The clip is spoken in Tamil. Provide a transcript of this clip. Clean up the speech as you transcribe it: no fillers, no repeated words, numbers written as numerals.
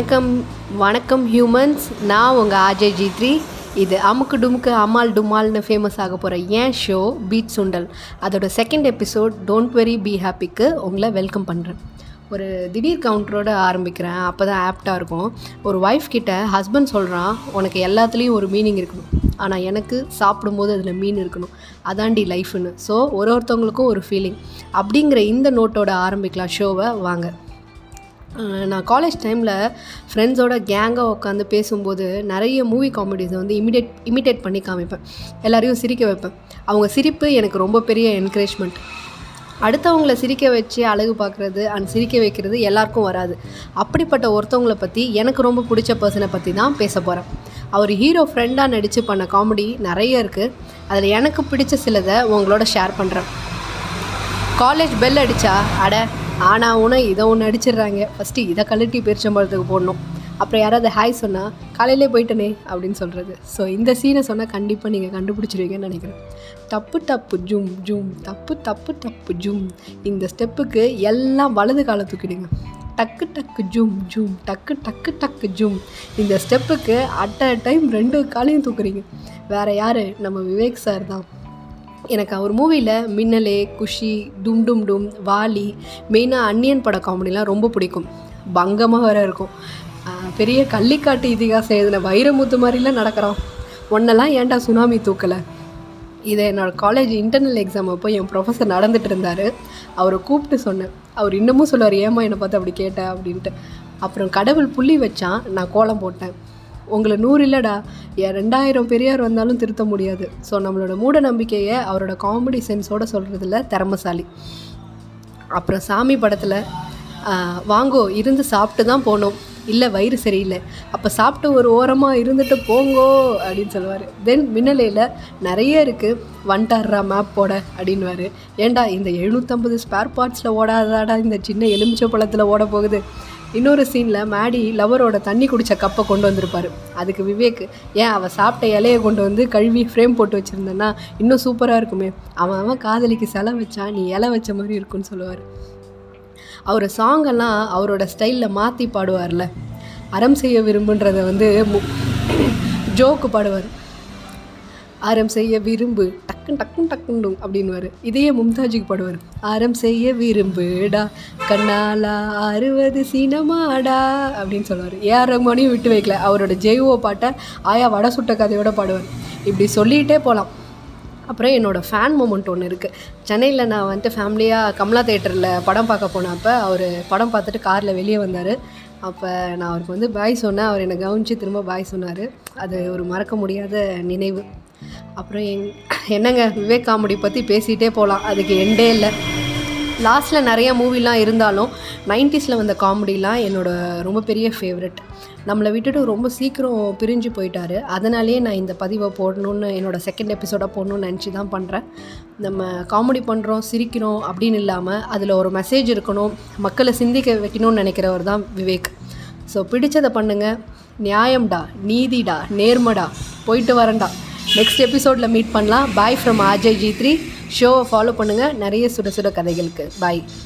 வணக்கம் ஹியூமன்ஸ், நான் உங்கள் அஜய் ஜி3. இது அமுக்கு டுமுக்கு அமால் டுமால்னு ஃபேமஸ் ஆக போகிற ஏன் ஷோ பீட் சுண்டல் அதோட second episode don't worry be ஹாப்பிக்கு உங்களை வெல்கம் பண்ணுறேன். ஒரு திடீர் கவுண்டரோடு ஆரம்பிக்கிறேன், அப்போ தான் ஆப்டாக இருக்கும். ஒரு ஒய்ஃப் கிட்டே ஹஸ்பண்ட் சொல்கிறான், உனக்கு எல்லாத்துலேயும் ஒரு மீனிங் இருக்கணும், ஆனால் எனக்கு சாப்பிடும்போது அதில் மீன் இருக்கணும், அதாண்டி லைஃப்னு. ஸோ ஒருத்தவங்களுக்கும் ஒரு ஃபீலிங் அப்படிங்கிற இந்த நோட்டோட ஆரம்பிக்கலாம் ஷோவை. வாங்க, நான் காலேஜ் டைமில் ஃப்ரெண்ட்ஸோட கேங்காக உட்காந்து பேசும்போது நிறைய மூவி காமெடிஸை வந்து இமிடேட் பண்ணி காமிப்பேன், எல்லாரையும் சிரிக்க வைப்பேன். அவங்க சிரிப்பு எனக்கு ரொம்ப பெரிய என்கரேஜ்மெண்ட். அடுத்தவங்களை சிரிக்க வச்சு அழகு பார்க்குறது அண்ட் சிரிக்க வைக்கிறது எல்லாருக்கும் வராது. அப்படிப்பட்ட ஒருத்தவங்களை பற்றி, எனக்கு ரொம்ப பிடிச்ச பர்சனை பற்றி தான் பேச போகிறேன். அவர் ஹீரோ ஃப்ரெண்டாக நடித்து பண்ண காமெடி நிறைய இருக்குது. அதில் எனக்கு பிடிச்ச சிலதை உங்களோட ஷேர் பண்ணுறேன். காலேஜ் பெல் அடித்தா, அட ஆனால் ஒன்று இதை ஒன்று அடிச்சிடுறாங்க, ஃபஸ்ட்டு இதை கழட்டி பேரிச்சம்பழத்துக்கு போடணும், அப்புறம் யாராவது ஹாய் சொன்னால் காலையிலே போயிட்டனே அப்படின்னு சொல்கிறது. ஸோ இந்த சீனை சொன்னால் கண்டிப்பாக நீங்கள் கண்டுபிடிச்சிருவீங்கன்னு நினைக்கிறேன். டப்பு டப்பு ஜூம் ஜூம், தப்பு தப்பு டப்பு ஜூம், இந்த ஸ்டெப்புக்கு எல்லாம் வலது காலை தூக்கிடுங்க. டக்கு டக்கு ஜூம் ஜூம், டக்கு டக்கு டக்கு ஜூம், இந்த ஸ்டெப்புக்கு அட் அ டைம் ரெண்டு காலையும் தூக்குறீங்க. வேறு யார், நம்ம விவேக் சார் தான். எனக்கு அவர் மூவியில் மின்னலே, குஷி, டும் டும் டும், வாலி, மெயினாக அன்னியன் பட காமெடிலாம் ரொம்ப பிடிக்கும். பங்கமாக வேறு இருக்கும். பெரிய கள்ளிக்காட்டு இதிகாசம் எதுனா வைரமுத்து மாதிரிலாம் நடக்கிறான். ஒன்னெல்லாம் ஏன்டா சுனாமி தூக்கலை? இதை என்னோடய காலேஜ் இன்டர்னல் எக்ஸாம் அப்போ என் ப்ரொஃபஸர் நடந்துகிட்டு இருந்தார். அவரை கூப்பிட்டு சொன்னேன். அவர் இன்னமும் சொல்லுவார், ஏமா என்னை பார்த்து அப்படி கேட்டேன் அப்படின்ட்டு. அப்புறம் கடவுள் புள்ளி வச்சான், நான் கோலம் போட்டேன். உங்களை 100 இல்லைடா, 2000 பெரியார் வந்தாலும் திருத்த முடியாது. ஸோ நம்மளோட மூட நம்பிக்கையை அவரோட காமெடி சென்ஸோடு சொல்கிறதுல திறமசாலி. அப்புறம் சாமி படத்தில் வாங்கோ இருந்து சாப்பிட்டு தான் போனோம், இல்லை வயிறு சரியில்லை, அப்போ சாப்பிட்டு ஒரு ஓரமாக இருந்துட்டு போங்கோ அப்படின்னு சொல்லுவார். தென் மின்னலையில் நிறைய இருக்குது, வண்டாடுறா மேப் போட அப்படின்வார். ஏண்டா இந்த 750 ஸ்பேர் பார்ட்ஸில் ஓடாதாடா, இந்த சின்ன எலுமிச்சை பழத்தில் ஓட போகுது. இன்னொரு சீனில் மேடி லவரோட தண்ணி குடித்த கப்பை கொண்டு வந்திருப்பார். அதுக்கு விவேக், ஏன் அவள் சாப்பிட்ட இலையை கொண்டு வந்து கழுவி ஃப்ரேம் போட்டு வச்சுருந்தேன்னா இன்னும் சூப்பராக இருக்குமே, அவன் காதலிக்கு சிலை வச்சா நீ இலை வச்ச மாதிரி இருக்குன்னு சொல்லுவார். அவர் சாங்கெல்லாம் அவரோட ஸ்டைலில் மாற்றி பாடுவார்ல. அறம் செய்ய விரும்புன்றதை வந்து ஜோக்கு பாடுவார். ஆரம் செய்ய விரும்பு டக்கு டக்கு டக்குண்டு அப்படின்வார். இதையே மும்தாஜுக்கு பாடுவார், ஆரம் செய்ய விரும்புடா கண்ணாலா 60 சினமாடா அப்படின்னு சொல்லுவார். ஏஆர் ரகுமானையும் விட்டு வைக்கல, அவரோட ஜெய்வோ பாட்டை ஆயா வடை சுட்ட கதையோடு பாடுவார். இப்படி சொல்லிகிட்டே போகலாம். அப்புறம் என்னோடய ஃபேன் மூமெண்ட் ஒன்று இருக்குது. சென்னையில் நான் வந்துட்டு ஃபேமிலியாக கமலா தேட்டரில் படம் பார்க்க போனப்போ அவர் படம் பார்த்துட்டு காரில் வெளியே வந்தார். அப்போ நான் அவருக்கு வந்து பாய் சொன்னேன். அவர் என்னை கவனித்து திரும்ப பாய் சொன்னார். அது ஒரு மறக்க முடியாத நினைவு. அப்புறம் என்னங்க விவேக் காமெடி பற்றி பேசிகிட்டே போகலாம், அதுக்கு எண்டே இல்லை. லாஸ்ட்டில் நிறைய மூவிலாம் இருந்தாலும் 90ஸில் வந்த காமெடிலாம் என்னோடய ரொம்ப பெரிய ஃபேவரட். நம்மளை விட்டுட்டு ரொம்ப சீக்கிரம் பிரிஞ்சு போயிட்டார். அதனாலேயே நான் இந்த பதிவை போடணுன்னு, என்னோடய செகண்ட் எபிசோடாக போடணுன்னு நினச்சி தான் பண்ணுறேன். நம்ம காமெடி பண்ணுறோம், சிரிக்கிறோம் அப்படின்னு இல்லாமல் அதில் ஒரு மெசேஜ் இருக்கணும், மக்களை சிந்திக்க வைக்கணும்னு நினைக்கிறவர் தான் விவேக். ஸோ பிடிச்சதை பண்ணுங்கள். நியாயம்டா, நீதிடா, நேர்மடா. போயிட்டு வரேன்டா. நெக்ஸ்ட் எபிசோடில் மீட் பண்ணலாம். பாய் ஃப்ரம் அஜய் ஜி3. ஷோவை ஃபாலோ பண்ணுங்கள் நிறைய சுட சுட கதைகளுக்கு. பாய்.